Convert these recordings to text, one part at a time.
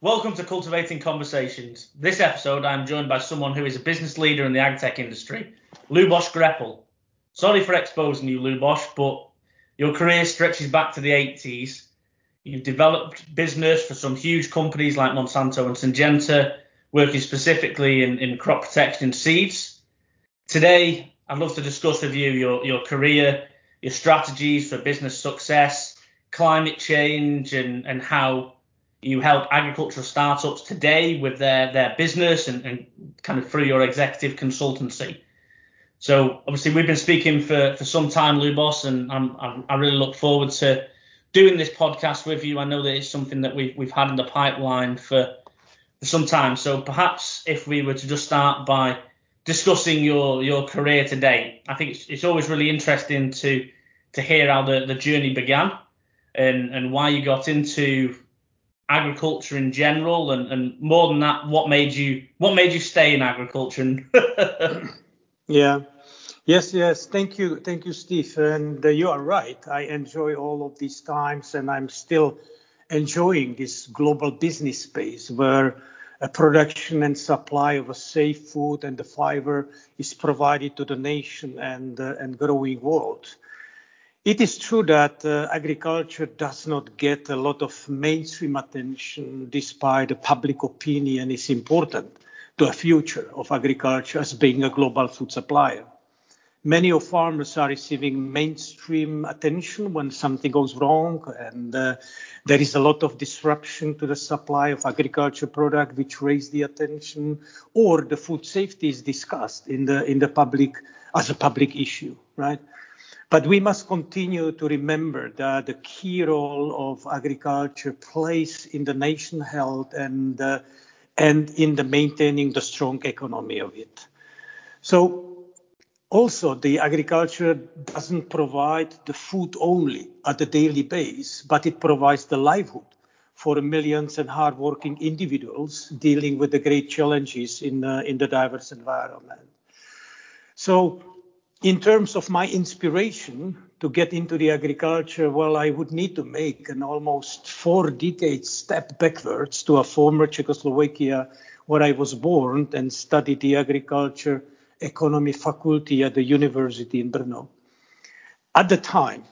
Welcome to Cultivating Conversations. This episode, I'm joined by someone who is a business leader in the agtech industry, Luboš Grepel. Sorry for exposing you, Luboš, but your career stretches back to the 80s. You've developed business for some huge companies like Monsanto and Syngenta, working specifically in crop protection and seeds. Today, I'd love to discuss with you your career, your strategies for business success, climate change, and how you help agricultural startups today with their business and kind of through your executive consultancy. So obviously we've been speaking for some time, Luboš, and I really look forward to doing this podcast with you. I know that it's something that we've had in the pipeline for some time. So perhaps if we were to just start by discussing your career today. I think it's always really interesting to hear how the journey began and why you got into agriculture in general, and more than that, what made you stay in agriculture? Yes. Thank you, Steve. And you are right. I enjoy all of these times, and I'm still enjoying this global business space where a production and supply of a safe food and the fiber is provided to the nation and growing world. It is true that agriculture does not get a lot of mainstream attention, despite the public opinion is important to the future of agriculture as being a global food supplier. Many of farmers are receiving mainstream attention when something goes wrong, and there is a lot of disruption to the supply of agricultural product, which raise the attention, or the food safety is discussed in the public as a public issue, right? But we must continue to remember that the key role of agriculture plays in the nation health and in the maintaining the strong economy of it. So also the agriculture doesn't provide the food only at a daily basis, but it provides the livelihood for millions and hardworking individuals dealing with the great challenges in the diverse environment. So in terms of my inspiration to get into the agriculture, well, I would need to make an almost 4-decade step backwards to a former Czechoslovakia where I was born and studied the agriculture economy faculty at the University in Brno. At the time,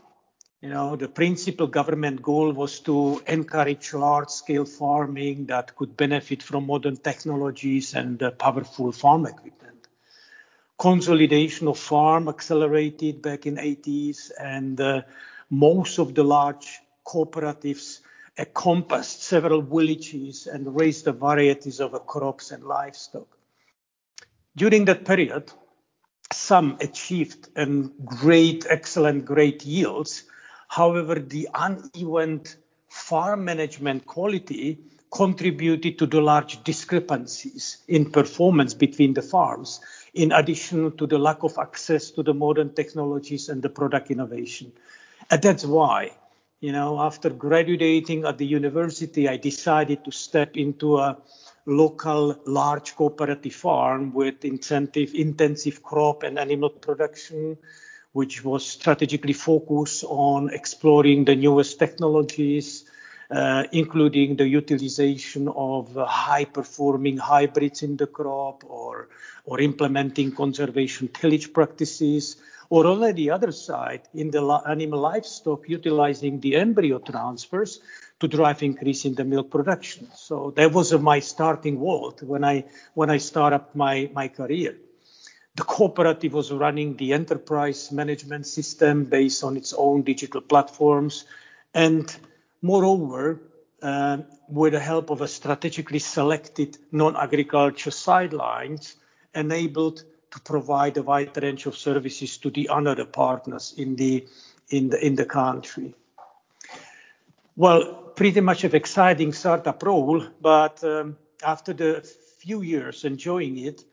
the principal government goal was to encourage large-scale farming that could benefit from modern technologies and powerful farm equipment. Consolidation of farm accelerated back in the 80s, and most of the large cooperatives encompassed several villages and raised the varieties of crops and livestock. During that period, some achieved excellent yields. However, the uneven farm management quality contributed to the large discrepancies in performance between the farms, in addition to the lack of access to the modern technologies and the product innovation. And that's why, after graduating at the university, I decided to step into a local large cooperative farm with intensive crop and animal production, which was strategically focused on exploring the newest technologies, including the utilization of high-performing hybrids in the crop, or implementing conservation tillage practices, or on the other side, in the animal livestock, utilizing the embryo transfers to drive increase in the milk production. So that was my starting world when I started my career. The cooperative was running the enterprise management system based on its own digital platforms, and moreover, with the help of a strategically selected non-agriculture sidelines, enabled to provide a wide range of services to the other partners in the country. Well, pretty much an exciting startup role, but after the few years enjoying it,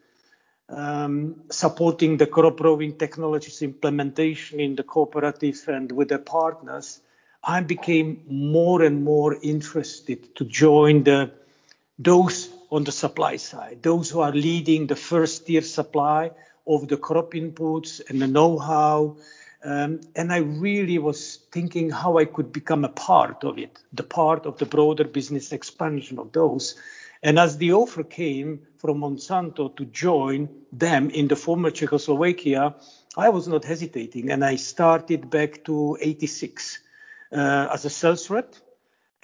supporting the crop growing technologies implementation in the cooperative and with the partners, I became more and more interested to join those on the supply side, those who are leading the first tier supply of the crop inputs and the know-how And I really was thinking how I could become a part of it, the part of the broader business expansion of those. And as the offer came from Monsanto to join them in the former Czechoslovakia, I was not hesitating. And I started back to 86 as a sales rep.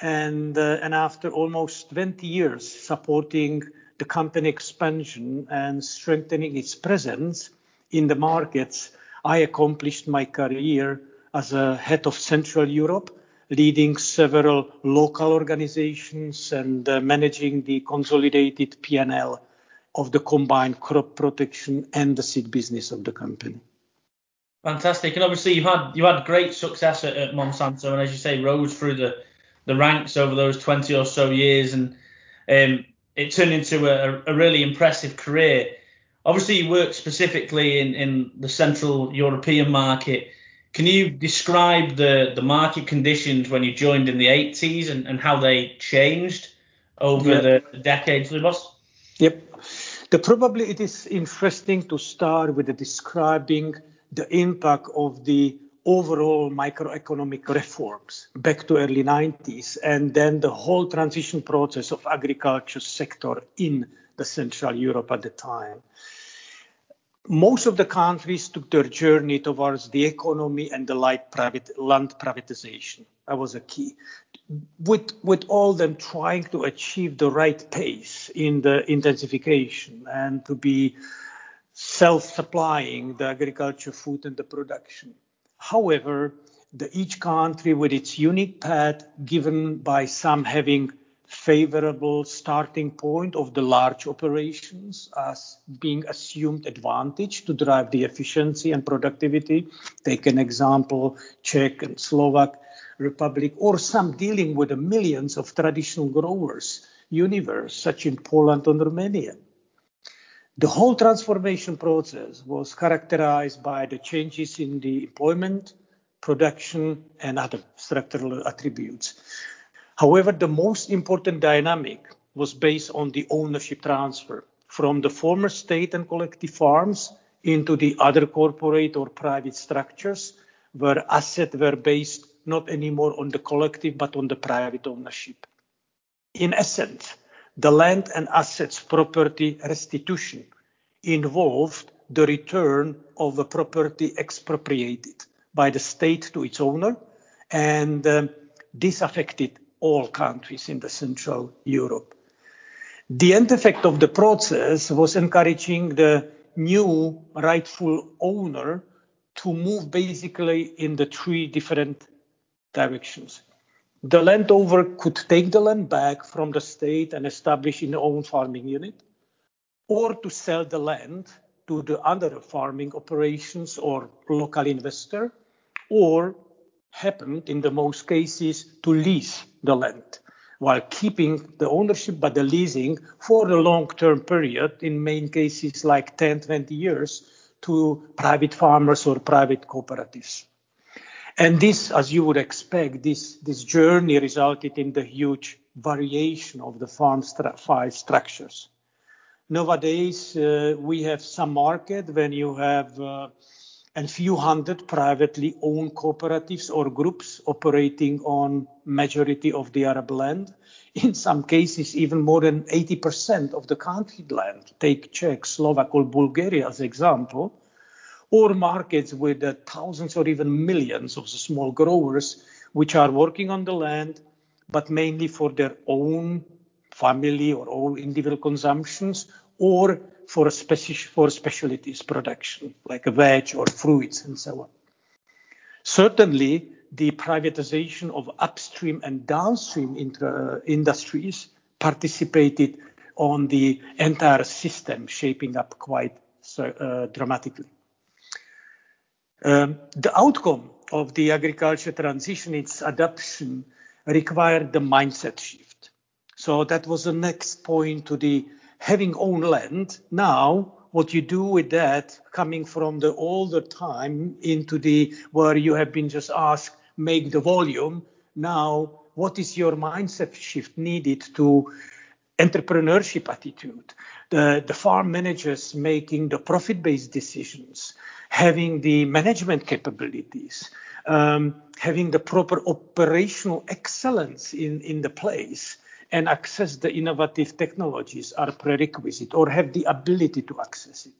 And after almost 20 years supporting the company expansion and strengthening its presence in the markets, I accomplished my career as a head of Central Europe, leading several local organizations and managing the consolidated P&L of the combined crop protection and the seed business of the company. Fantastic. And obviously you had great success at Monsanto, and as you say, rose through the ranks over those 20 or so years, and it turned into a really impressive career. Obviously, you work specifically in the Central European market. Can you describe the market conditions when you joined in the 80s and how they changed over the decades, Luboš? Yep. Probably it is interesting to start with describing the impact of the overall microeconomic reforms back to early 90s, and then the whole transition process of agriculture sector in the Central Europe at the time. Most of the countries took their journey towards the economy and the light private land privatization. That was a key. With all them trying to achieve the right pace in the intensification and to be self-supplying the agriculture, food and the production. However, each country with its unique path, given by some having favorable starting point of the large operations as being assumed advantage to drive the efficiency and productivity. Take an example, Czech and Slovak Republic, or some dealing with the millions of traditional growers universe, such in Poland and Romania. The whole transformation process was characterized by the changes in the employment, production, and other structural attributes. However, the most important dynamic was based on the ownership transfer from the former state and collective farms into the other corporate or private structures, where assets were based not anymore on the collective, but on the private ownership. In essence, the land and assets property restitution involved the return of a property expropriated by the state to its owner, and this affected all countries in the Central Europe. The end effect of the process was encouraging the new rightful owner to move basically in the three different directions. The landowner could take the land back from the state and establish his own farming unit, or to sell the land to the other farming operations or local investor, or happened in the most cases to lease the land while keeping the ownership, but the leasing for a long-term period, in main cases like 10, 20 years, to private farmers or private cooperatives. And this, as you would expect, this journey resulted in the huge variation of the farm structures. Nowadays, we have some market when you have a few hundred privately owned cooperatives or groups operating on majority of the Arab land. In some cases, even more than 80% of the country land. Take Czech, Slovak or Bulgaria as example. Or markets with thousands or even millions of small growers which are working on the land, but mainly for their own family or own individual consumptions, or for specialties production, like veg or fruits and so on. Certainly, the privatization of upstream and downstream industries participated on the entire system, shaping up quite dramatically. The outcome of the agriculture transition, its adoption, required the mindset shift. So that was the next point to the having own land. Now, what you do with that, coming from the older time into the where you have been just asked, make the volume. Now, what is your mindset shift needed to entrepreneurship attitude, the farm managers making the profit-based decisions, having the management capabilities, having the proper operational excellence in the place, and access the innovative technologies are prerequisite, or have the ability to access it.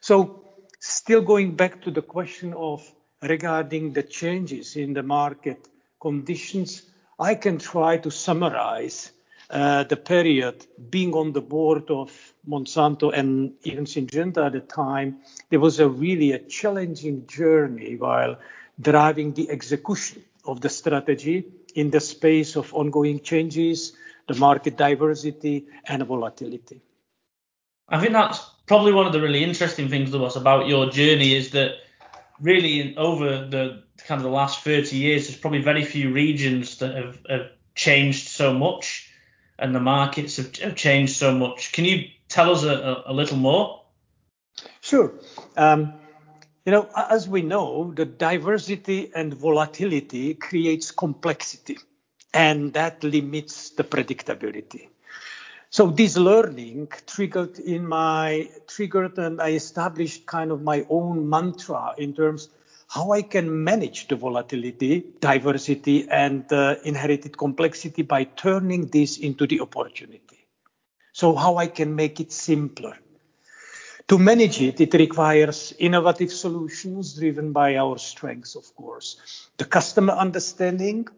So still going back to the question of regarding the changes in the market conditions, I can try to summarize the period being on the board of Monsanto and even Syngenta at the time. There was a really challenging journey while driving the execution of the strategy in the space of ongoing changes, the market diversity and volatility. I think that's probably one of the really interesting things, Luboš, about your journey is that really over the kind of the last 30 years, there's probably very few regions that have changed so much and the markets have changed so much. Can you tell us a little more? Sure. As we know, the diversity and volatility creates complexity, and that limits the predictability. So this learning triggered and I established kind of my own mantra in terms how I can manage the volatility, diversity and inherited complexity by turning this into the opportunity. So how I can make it simpler. To manage it, it requires innovative solutions driven by our strengths, of course. The customer understanding,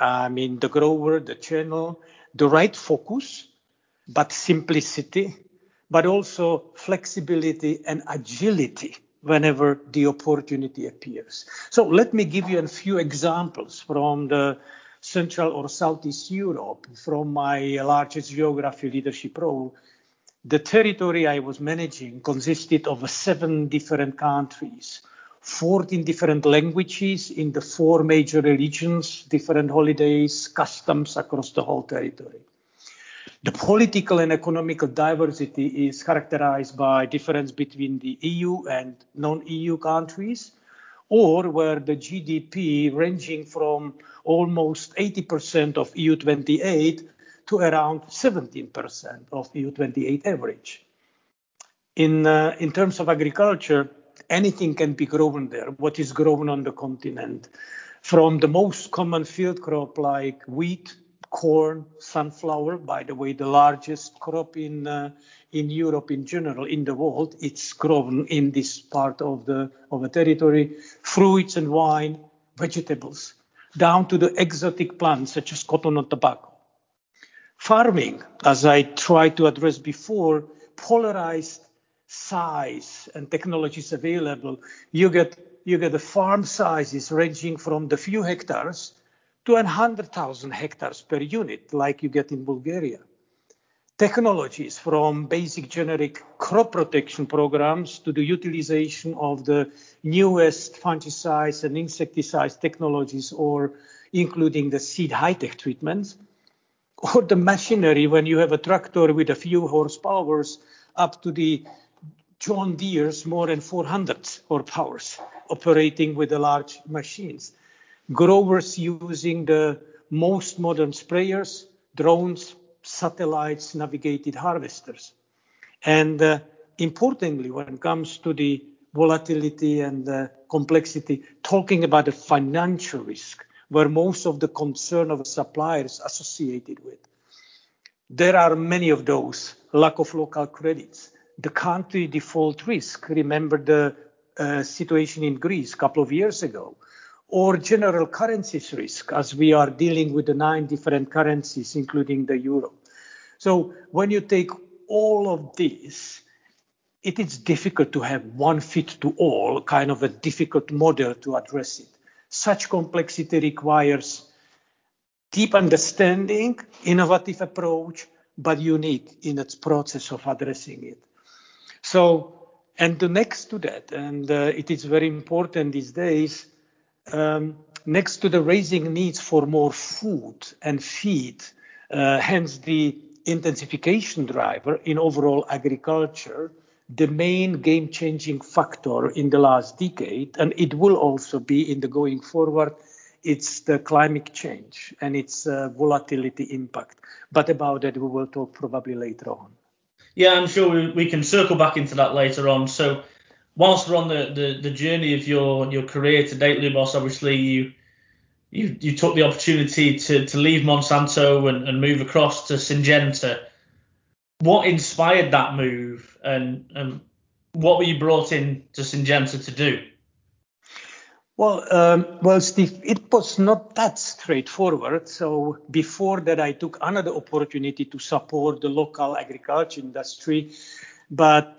the grower, the channel, the right focus, but simplicity, but also flexibility and agility whenever the opportunity appears. So let me give you a few examples from the Central or Southeast Europe, from my largest geography leadership role. The territory I was managing consisted of 7 different countries, 14 different languages in the 4 major religions, different holidays, customs across the whole territory. The political and economical diversity is characterized by difference between the EU and non-EU countries, or where the GDP ranging from almost 80% of EU28 to around 17% of EU28 average. In terms of agriculture, anything can be grown there, what is grown on the continent, from the most common field crop like wheat, corn, sunflower, by the way, the largest crop in Europe in general, in the world, it's grown in this part of the territory, fruits and wine, vegetables, down to the exotic plants such as cotton and tobacco. Farming, as I tried to address before, polarized size and technologies available. You get the farm sizes ranging from the few hectares to 100,000 hectares per unit, like you get in Bulgaria. Technologies from basic generic crop protection programs to the utilization of the newest fungicides and insecticide technologies, or including the seed high-tech treatments, or the machinery when you have a tractor with a few horsepowers up to the John Deere's more than 400 horsepowers operating with the large machines. Growers using the most modern sprayers, drones, satellites, navigated harvesters. And importantly, when it comes to the volatility and complexity, talking about the financial risk, where most of the concern of suppliers associated with. There are many of those, lack of local credits, the country default risk, remember the situation in Greece a couple of years ago, or general currencies risk, as we are dealing with the 9 different currencies, including the euro. So when you take all of this, it is difficult to have one fit to all, kind of a difficult model to address it. Such complexity requires deep understanding, innovative approach, but unique in its process of addressing it. So, and the next to that, and it is very important these days, next to the raising needs for more food and feed, hence the intensification driver in overall agriculture, the main game-changing factor in the last decade, and it will also be in the going forward, it's the climate change and its volatility impact. But about that, we will talk probably later on. Yeah, I'm sure we can circle back into that later on. So whilst we're on the journey of your career to date, Luboš, obviously you took the opportunity to leave Monsanto and move across to Syngenta. What inspired that move and what were you brought in to Syngenta to do? Well, Steve, it was not that straightforward. So before that, I took another opportunity to support the local agriculture industry, but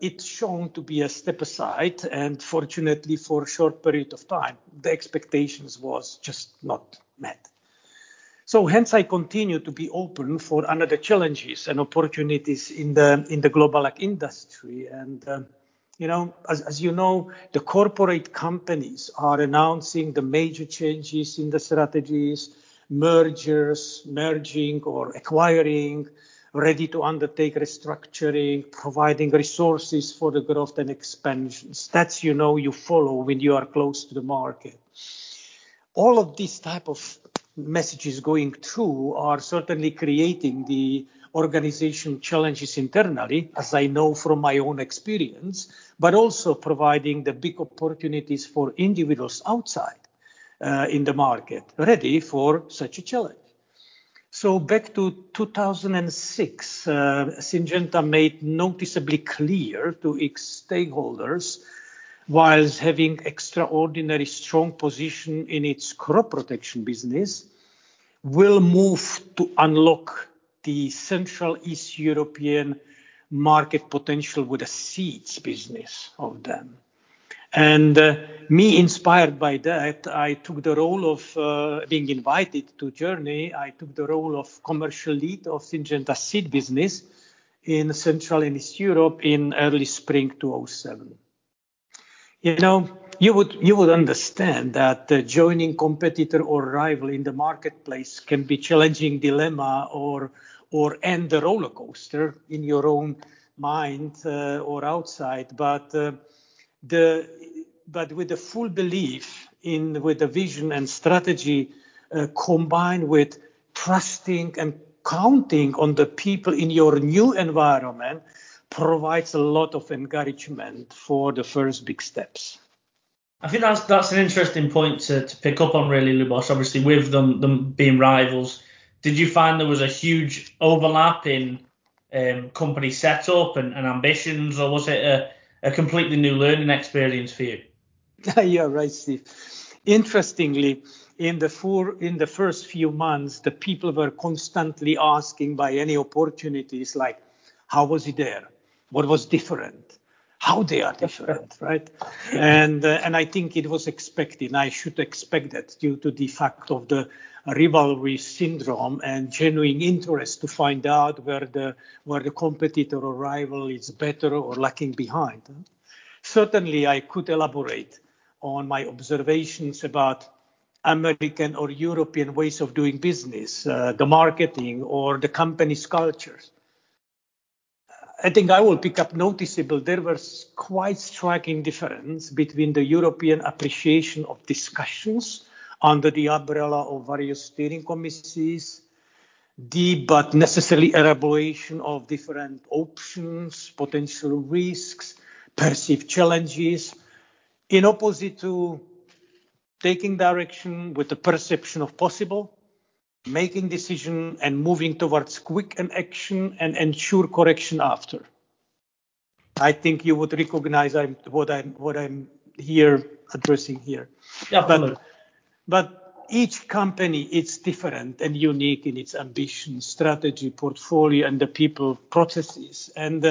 it's shown to be a step aside. And fortunately, for a short period of time, the expectations was just not met. So hence, I continue to be open for another challenges and opportunities in the global ag industry. And as you know, the corporate companies are announcing the major changes in the strategies, merging or acquiring, ready to undertake restructuring, providing resources for the growth and expansions. That's, you follow when you are close to the market. All of these type of messages going through are certainly creating the organization challenges internally, as I know from my own experience, but also providing the big opportunities for individuals outside in the market, ready for such a challenge. So back to 2006, Syngenta made noticeably clear to its stakeholders, whilst having extraordinary strong position in its crop protection business, will move to unlock the Central East European market potential with the seeds business of them. And me, inspired by that, I took the role of being invited to Germany. I took the role of commercial lead of Syngenta seed business in Central and East Europe in early spring 2007. You would understand that joining competitor or rival in the marketplace can be challenging dilemma or end the roller coaster in your own mind or outside. But with the full belief with the vision and strategy combined with trusting and counting on the people in your new environment provides a lot of encouragement for the first big steps. I think that's an interesting point to pick up on, really, Luboš. Obviously, with them being rivals, did you find there was a huge overlap in company setup and ambitions, or was it a completely new learning experience for you? Yeah, right, Steve. Interestingly, in the first few months, the people were constantly asking by any opportunities, like, how was it there? What was different? How they are different, right? And I think it was expected. I should expect that due to the fact of the rivalry syndrome and genuine interest to find out where the competitor or rival is better or lacking behind. Certainly, I could elaborate on my observations about American or European ways of doing business, the marketing or the company's cultures. I think I will pick up noticeable there was quite striking difference between the European appreciation of discussions under the umbrella of various steering committees, the but necessary evaluation of different options, potential risks, perceived challenges, in opposite to taking direction with the perception of possible, making decision and moving towards quick and action and ensure correction after. I think you would recognize what I'm here addressing here. Yeah, but each company is different and unique in its ambition, strategy, portfolio, and the people processes. And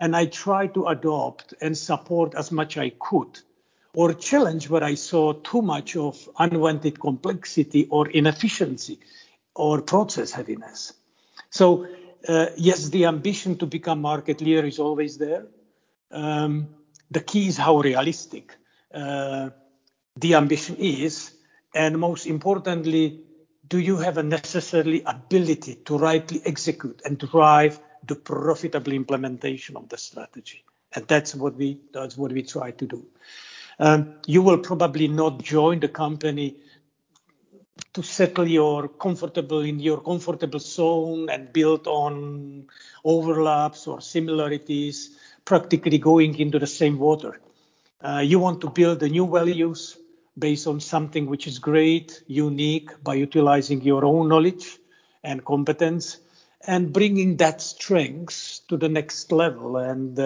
I try to adopt and support as much I could, or challenge where I saw too much of unwanted complexity or inefficiency or process heaviness. So, yes, the ambition to become market leader is always there. The key is how realistic the ambition is. And most importantly, do you have a necessary ability to rightly execute and drive the profitable implementation of the strategy? And that's what we try to do. You will probably not join the company to settle your comfortable in your comfortable zone and build on overlaps or similarities, practically going into the same water. You want to build the new values based on something which is great, unique, by utilizing your own knowledge and competence and bringing that strength to the next level and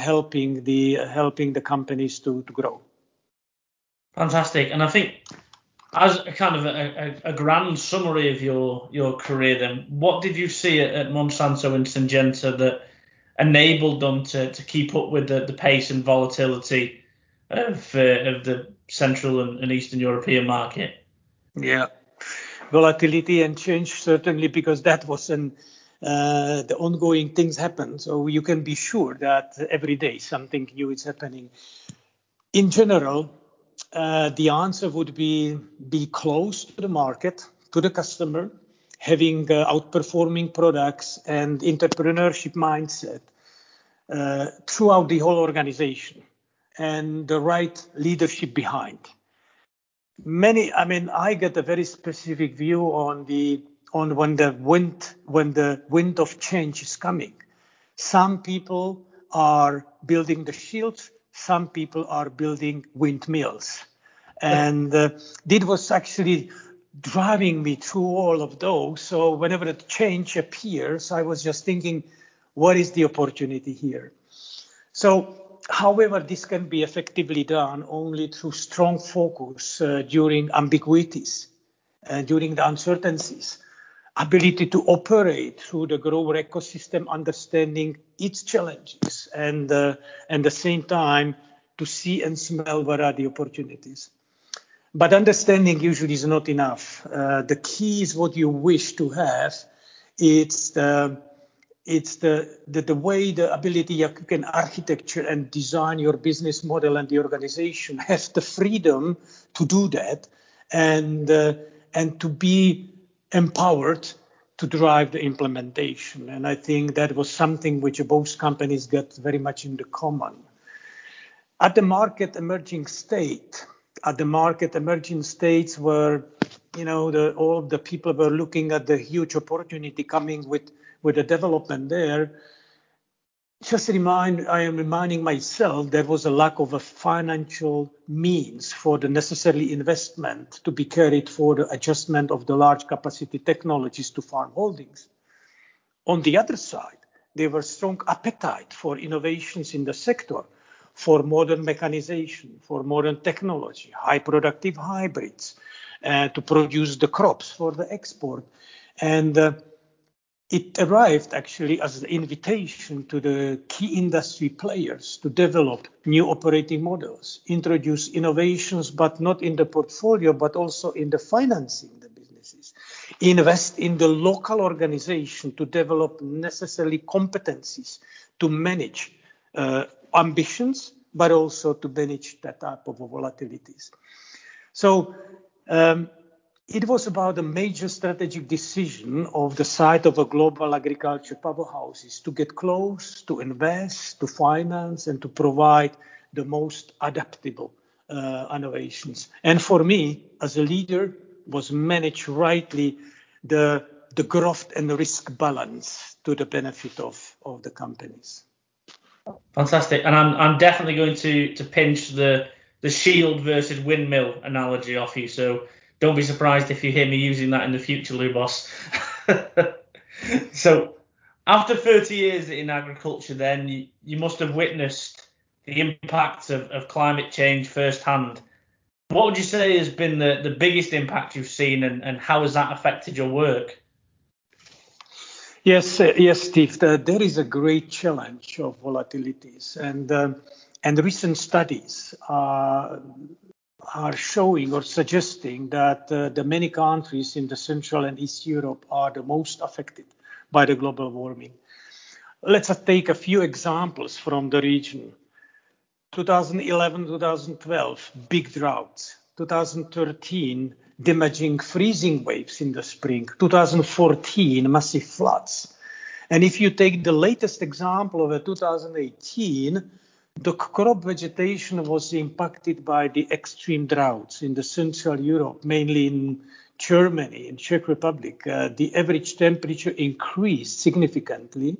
helping the companies to grow. Fantastic. And I think as a kind of a grand summary of your career then, what did you see at Monsanto and Syngenta that enabled them to keep up with the pace and volatility of the Central and Eastern European market? Yeah, volatility and change, certainly, because that was the ongoing things happen. So you can be sure that every day something new is happening. In general, the answer would be close to the market, to the customer, having outperforming products and entrepreneurship mindset throughout the whole organization, and the right leadership behind. I get a very specific view on when the wind of change is coming. Some people are building the shields. Some people are building windmills. And it was actually driving me through all of those. So whenever the change appears, I was just thinking, what is the opportunity here? So, however, this can be effectively done only through strong focus during ambiguities, during the uncertainties, ability to operate through the grower ecosystem, understanding its challenges, and at the same time to see and smell what are the opportunities. But understanding usually is not enough. The key is what you wish to have. It's the way, the ability you can architecture and design your business model, and the organization has the freedom to do that and to be empowered to drive the implementation. And I think that was something which both companies got very much in the common. At the market emerging states were, all of the people were looking at the huge opportunity coming with the development there. I am reminding myself there was a lack of a financial means for the necessary investment to be carried for the adjustment of the large capacity technologies to farm holdings. On the other side, there was strong appetite for innovations in the sector, for modern mechanization, for modern technology, high productive hybrids, to produce the crops for the export. And it arrived actually as an invitation to the key industry players to develop new operating models, introduce innovations, but not in the portfolio, but also in the financing the businesses, invest in the local organization to develop necessary competencies to manage ambitions, but also to manage that type of volatilities. So, it was about a major strategic decision of the site of a global agriculture powerhouses to get close, to invest, to finance, and to provide the most adaptable innovations. And for me, as a leader, was manage rightly the growth and the risk balance to the benefit of the companies. Fantastic. And I'm definitely going to pinch the shield versus windmill analogy off you. So don't be surprised if you hear me using that in the future, Luboš. So after 30 years in agriculture, then you must have witnessed the impact of climate change firsthand. What would you say has been the biggest impact you've seen, and how has that affected your work? Yes, Steve. There is a great challenge of volatilities, and recent studies are showing or suggesting that the many countries in the Central and East Europe are the most affected by the global warming. Let's take a few examples from the region. 2011, 2012, big droughts. 2013, damaging freezing waves in the spring. 2014, massive floods. And if you take the latest example of 2018, the crop vegetation was impacted by the extreme droughts in the Central Europe, mainly in Germany and Czech Republic, the average temperature increased significantly,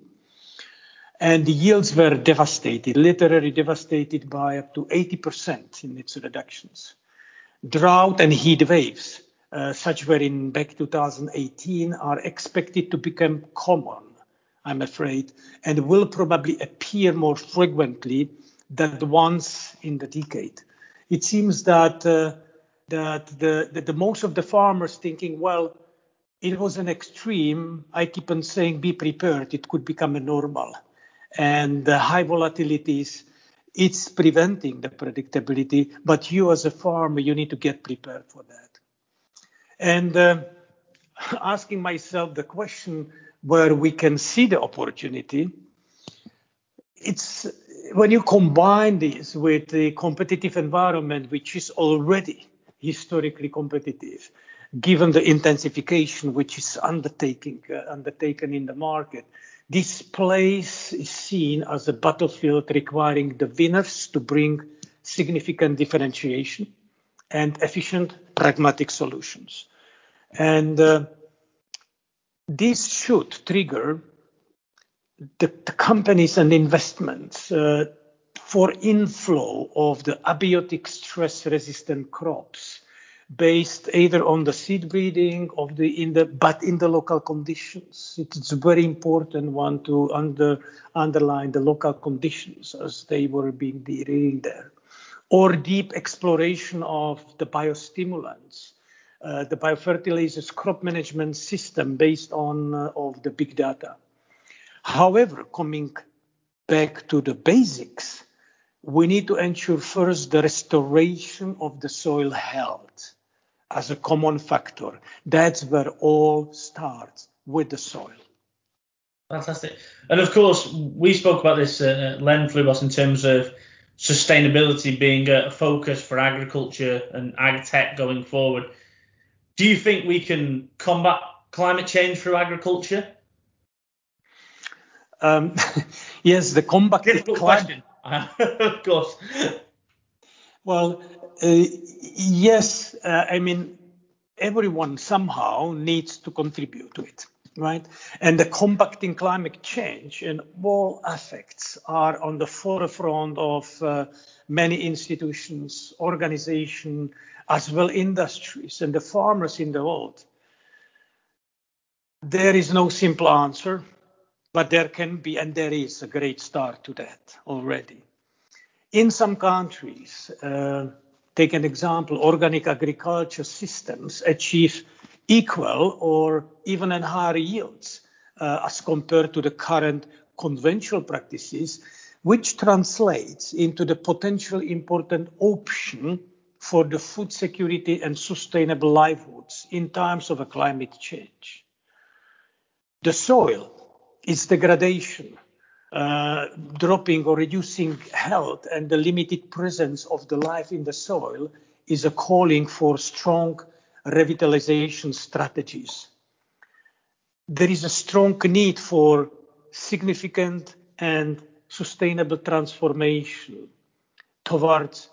and the yields were devastated, literally devastated by up to 80% in its reductions. Drought and heat waves, such were in back 2018, are expected to become common, I'm afraid, and will probably appear more frequently than once in the decade. It seems that the most of the farmers thinking, well, it was an extreme. I keep on saying, be prepared. It could become a normal. And the high volatilities, it's preventing the predictability. But you as a farmer, you need to get prepared for that. And asking myself the question where we can see the opportunity, it's when you combine this with the competitive environment, which is already historically competitive, given the intensification which is undertaken in the market. This place is seen as a battlefield requiring the winners to bring significant differentiation and efficient, pragmatic solutions. And this should trigger the companies and investments for inflow of the abiotic stress-resistant crops based either on the seed breeding of but in the local conditions. It's a very important one to underline the local conditions as they were being derailed there. Or deep exploration of the biostimulants, the biofertilizers crop management system based on of the big data. However, coming back to the basics, we need to ensure first the restoration of the soil health as a common factor. That's where all starts, with the soil. Fantastic. And of course, we spoke about this, Len Flubos, in terms of sustainability being a focus for agriculture and ag-tech going forward. Do you think we can combat climate change through agriculture? Yes, the combat... Difficult question. Of course. Well, yes, I mean, everyone somehow needs to contribute to it, right? And the combating climate change in all aspects are on the forefront of many institutions, organizations, as well industries and the farmers in the world. There is no simple answer. But there can be, and there is, a great start to that already. In some countries, take an example, organic agriculture systems achieve equal or even higher yields as compared to the current conventional practices, which translates into the potential important option for the food security and sustainable livelihoods in times of a climate change. The soil, its degradation, dropping or reducing health, and the limited presence of the life in the soil is a calling for strong revitalization strategies. There is a strong need for significant and sustainable transformation towards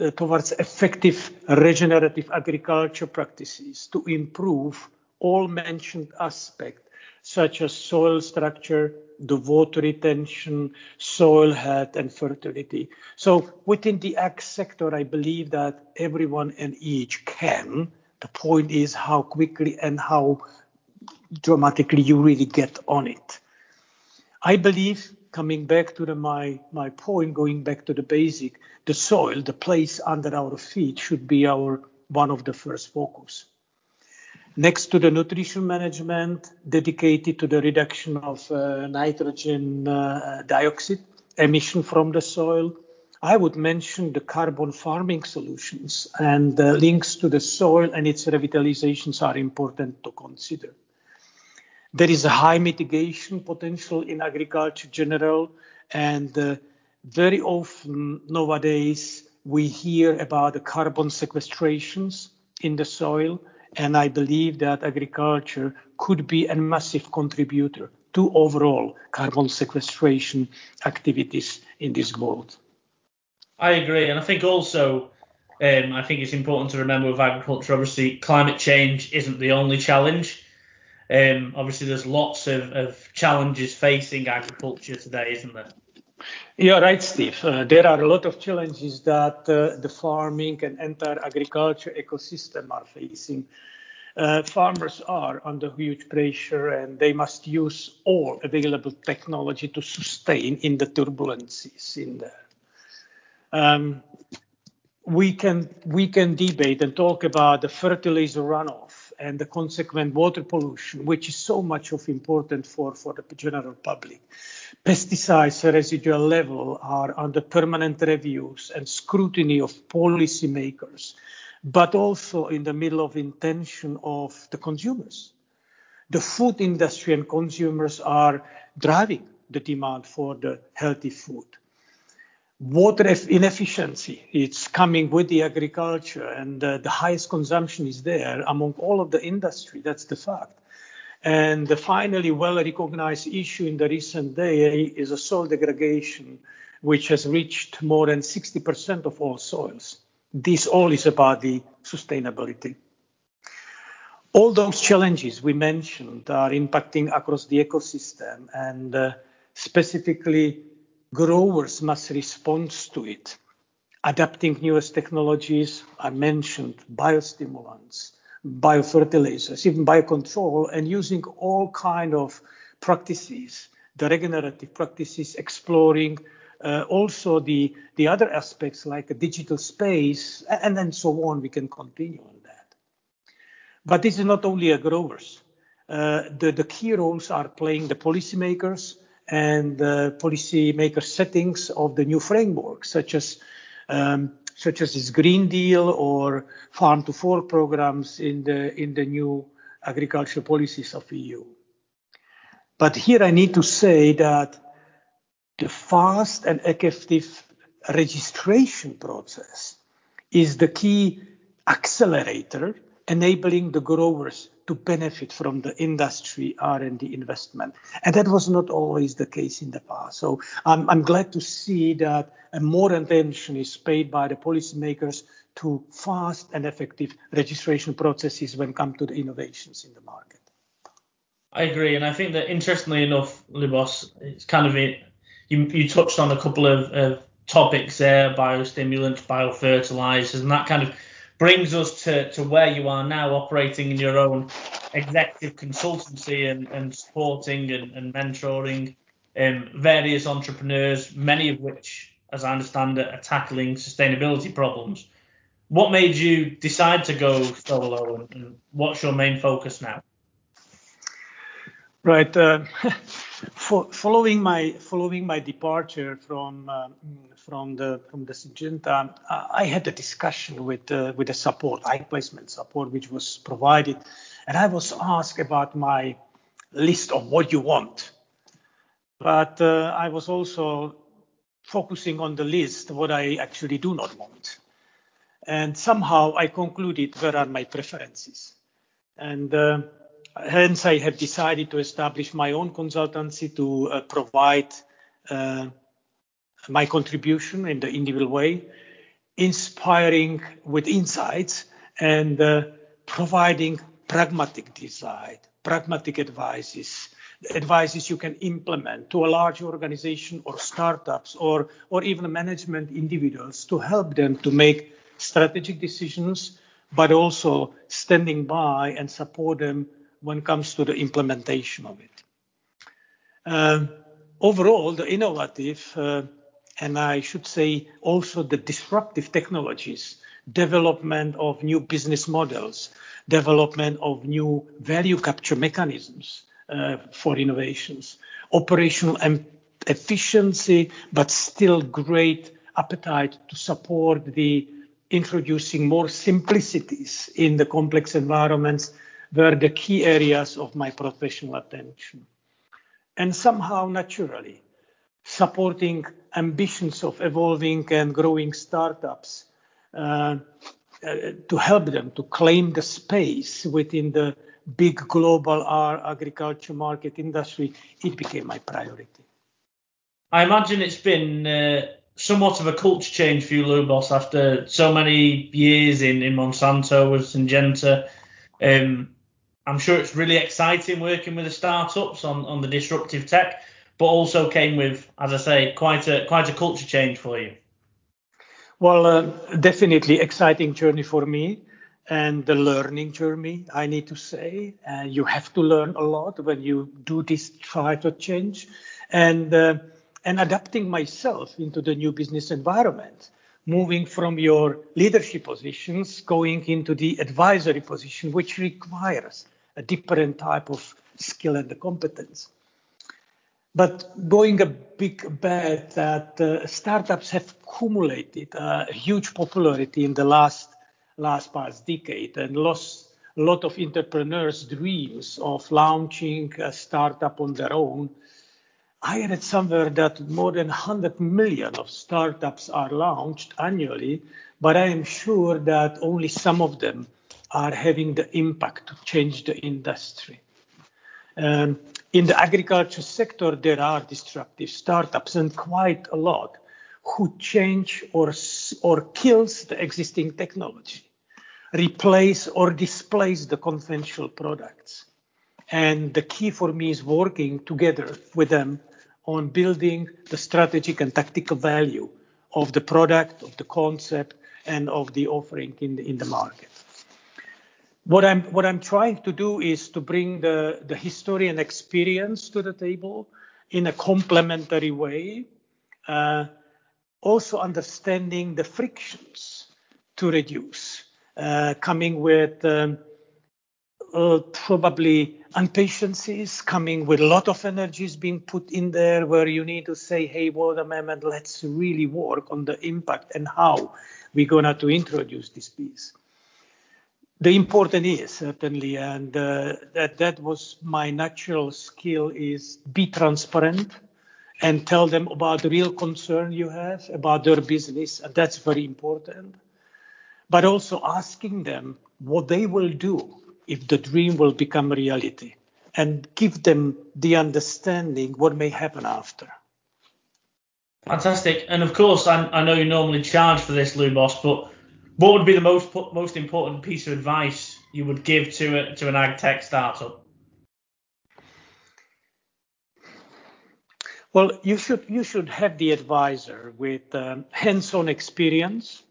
effective regenerative agriculture practices to improve all mentioned aspects, such as soil structure, the water retention, soil health, and fertility. So within the ag sector, I believe that everyone and each can. The point is how quickly and how dramatically you really get on it. I believe, coming back to my point, going back to the basic, the soil, the place under our feet, should be one of the first focus. Next to the nutrition management dedicated to the reduction of nitrogen dioxide emission from the soil, I would mention the carbon farming solutions, and the links to the soil and its revitalizations are important to consider. There is a high mitigation potential in agriculture general, and very often nowadays we hear about the carbon sequestrations in the soil. And I believe that agriculture could be a massive contributor to overall carbon sequestration activities in this world. I agree. And I think also I think it's important to remember with agriculture, obviously, climate change isn't the only challenge. Obviously, there's lots of challenges facing agriculture today, isn't there? You're right, Steve. There are a lot of challenges that the farming and entire agriculture ecosystem are facing. Farmers are under huge pressure and they must use all available technology to sustain in the turbulences in there. We can debate and talk about the fertilizer runoff and the consequent water pollution, which is so much of important for the general public. Pesticides residual level are under permanent reviews and scrutiny of policymakers, but also in the middle of intention of the consumers. The food industry and consumers are driving the demand for the healthy food. Water inefficiency, it's coming with the agriculture, and the highest consumption is there among all of the industry. That's the fact. And the finally well-recognized issue in the recent day is a soil degradation, which has reached more than 60% of all soils. This all is about the sustainability. All those challenges we mentioned are impacting across the ecosystem, and specifically growers must respond to it. Adapting newest technologies are mentioned, biostimulants, biofertilizers, even biocontrol, and using all kind of practices, the regenerative practices, exploring also the other aspects like a digital space, and so on. We can continue on that. But this is not only a growers. The key roles are playing the policymakers and the policymaker settings of the new framework, such as this Green Deal or Farm to Fork programs in the new agricultural policies of EU. But here I need to say that the fast and effective registration process is the key accelerator, enabling the growers to benefit from the industry R&D investment. And that was not always the case in the past. So I'm glad to see that more attention is paid by the policymakers to fast and effective registration processes when it comes to the innovations in the market. I agree. And I think that, interestingly enough, Luboš, it's kind of it. You touched on a couple of topics there, biostimulants, biofertilizers, and that kind of brings us to where you are now, operating in your own executive consultancy and supporting and mentoring various entrepreneurs, many of which, as I understand it, are tackling sustainability problems. What made you decide to go solo, and what's your main focus now? Right. Following my departure from the Syngenta, I had a discussion with the support, high placement support, which was provided, and I was asked about my list of what you want, but I was also focusing on the list what I actually do not want, and somehow I concluded where are my preferences, and. Hence, I have decided to establish my own consultancy to provide my contribution in the individual way, inspiring with insights and providing pragmatic design, pragmatic advices you can implement to a large organization or startups or even management individuals to help them to make strategic decisions, but also standing by and support them when it comes to the implementation of it. Overall, the innovative and I should say also the disruptive technologies, development of new business models, development of new value capture mechanisms for innovations, operational efficiency, but still great appetite to support the introducing more simplicities in the complex environments were the key areas of my professional attention. And somehow, naturally, supporting ambitions of evolving and growing startups to help them to claim the space within the big global agriculture market industry, it became my priority. I imagine it's been somewhat of a culture change for you, Luboš, after so many years in Monsanto with Syngenta. I'm sure it's really exciting working with the startups on the disruptive tech, but also came with, as I say, quite a culture change for you. Well, definitely exciting journey for me, and the learning journey, I need to say. You have to learn a lot when you do this, try to change, and adapting myself into the new business environment, moving from your leadership positions, going into the advisory position, which requires a different type of skill and competence. But going a big bet that startups have accumulated a huge popularity in the last past decade, and lost a lot of entrepreneurs' dreams of launching a startup on their own. I read somewhere that more than 100 million of startups are launched annually, but I am sure that only some of them are having the impact to change the industry. In the agriculture sector, there are disruptive startups, and quite a lot, who change or kills the existing technology, replace or displace the conventional products. And the key for me is working together with them on building the strategic and tactical value of the product, of the concept, and of the offering in the market. What I'm trying to do is to bring the history and experience to the table in a complementary way, also understanding the frictions to reduce, coming with probably impatiences, coming with a lot of energies being put in there, where you need to say, hey, wait a moment, let's really work on the impact and how we're going to introduce this piece. The important is certainly, and that was my natural skill, is be transparent and tell them about the real concern you have about their business, and that's very important. But also asking them what they will do if the dream will become reality, and give them the understanding what may happen after. Fantastic. And of course, I know you normally charge for this, Luboš, but what would be the most important piece of advice you would give to an ag tech startup? Well, you should have the advisor with hands-on experience,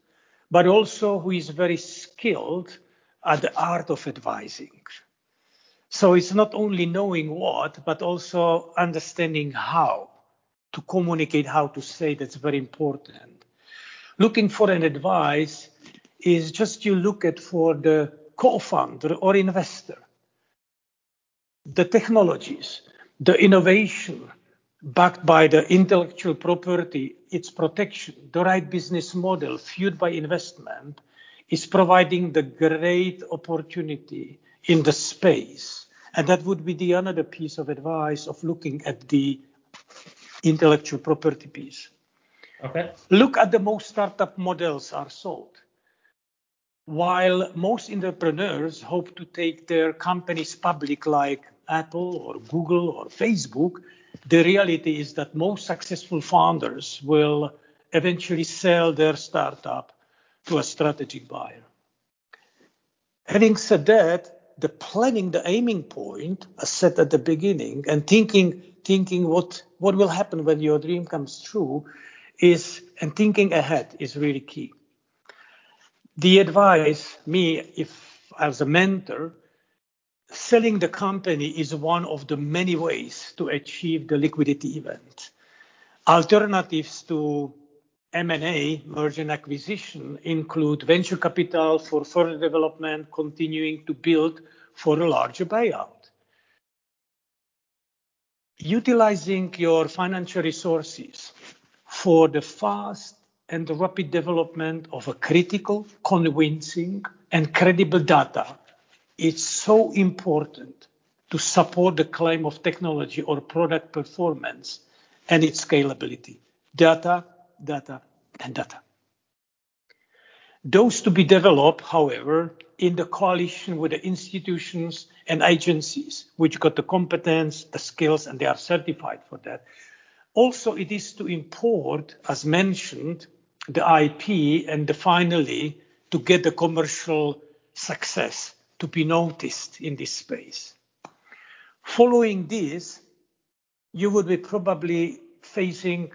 but also who is very skilled at the art of advising. So it's not only knowing what, but also understanding how to communicate, how to say. That's very important. Looking for an advice is just you look at for the co-founder or investor, the technologies, the innovation backed by the intellectual property, its protection, the right business model fueled by investment is providing the great opportunity in the space. And that would be the another piece of advice of looking at the intellectual property piece. Okay. Look at the most startup models are sold. While most entrepreneurs hope to take their companies public, like Apple or Google or Facebook, the reality is that most successful founders will eventually sell their startup to a strategic buyer. Having said that, the planning, the aiming point is set at the beginning, and thinking what will happen when your dream comes true and thinking ahead is really key. The advice, me, if as a mentor, selling the company is one of the many ways to achieve the liquidity event. Alternatives to M&A, merger and acquisition, include venture capital for further development, continuing to build for a larger buyout. Utilizing your financial resources for the fast and the rapid development of a critical, convincing, and credible data, it's so important to support the claim of technology or product performance and its scalability. Data, and data. Those to be developed, however, in the coalition with the institutions and agencies which got the competence, the skills, and they are certified for that. Also, it is to import, as mentioned, the IP and finally to get the commercial success to be noticed in this space. Following this, you would be probably facing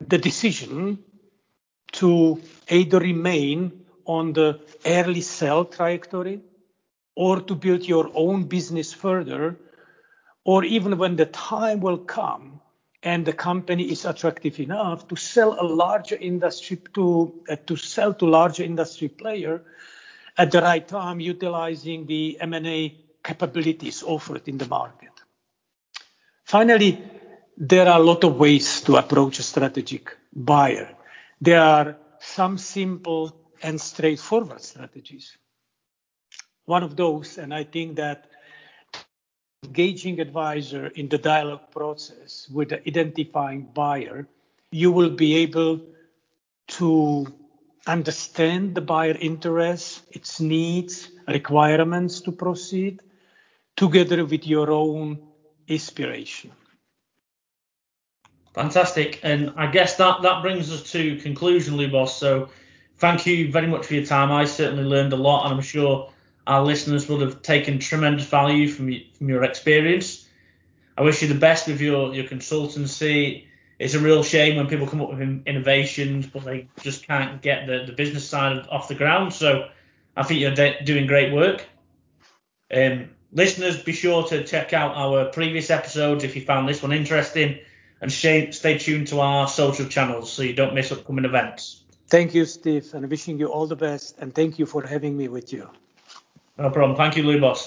the decision to either remain on the early sell trajectory or to build your own business further, or even when the time will come and the company is attractive enough to sell a larger industry to sell to larger industry player at the right time, utilizing the M&A capabilities offered in the market. Finally, there are a lot of ways to approach a strategic buyer. There are some simple and straightforward strategies. One of those, and I think that engaging advisor in the dialogue process with the identifying buyer, you will be able to understand the buyer interests, its needs, requirements to proceed, together with your own inspiration. Fantastic. And I guess that brings us to conclusion, Luboš. So thank you very much for your time. I certainly learned a lot, and I'm sure our listeners will have taken tremendous value from your experience. I wish you the best with your consultancy. It's a real shame when people come up with innovations, but they just can't get the business side off the ground. So I think you're doing great work. Listeners, be sure to check out our previous episodes if you found this one interesting, and stay tuned to our social channels so you don't miss upcoming events. Thank you, Steve, and wishing you all the best. And thank you for having me with you. No problem. Thank you, Luboš.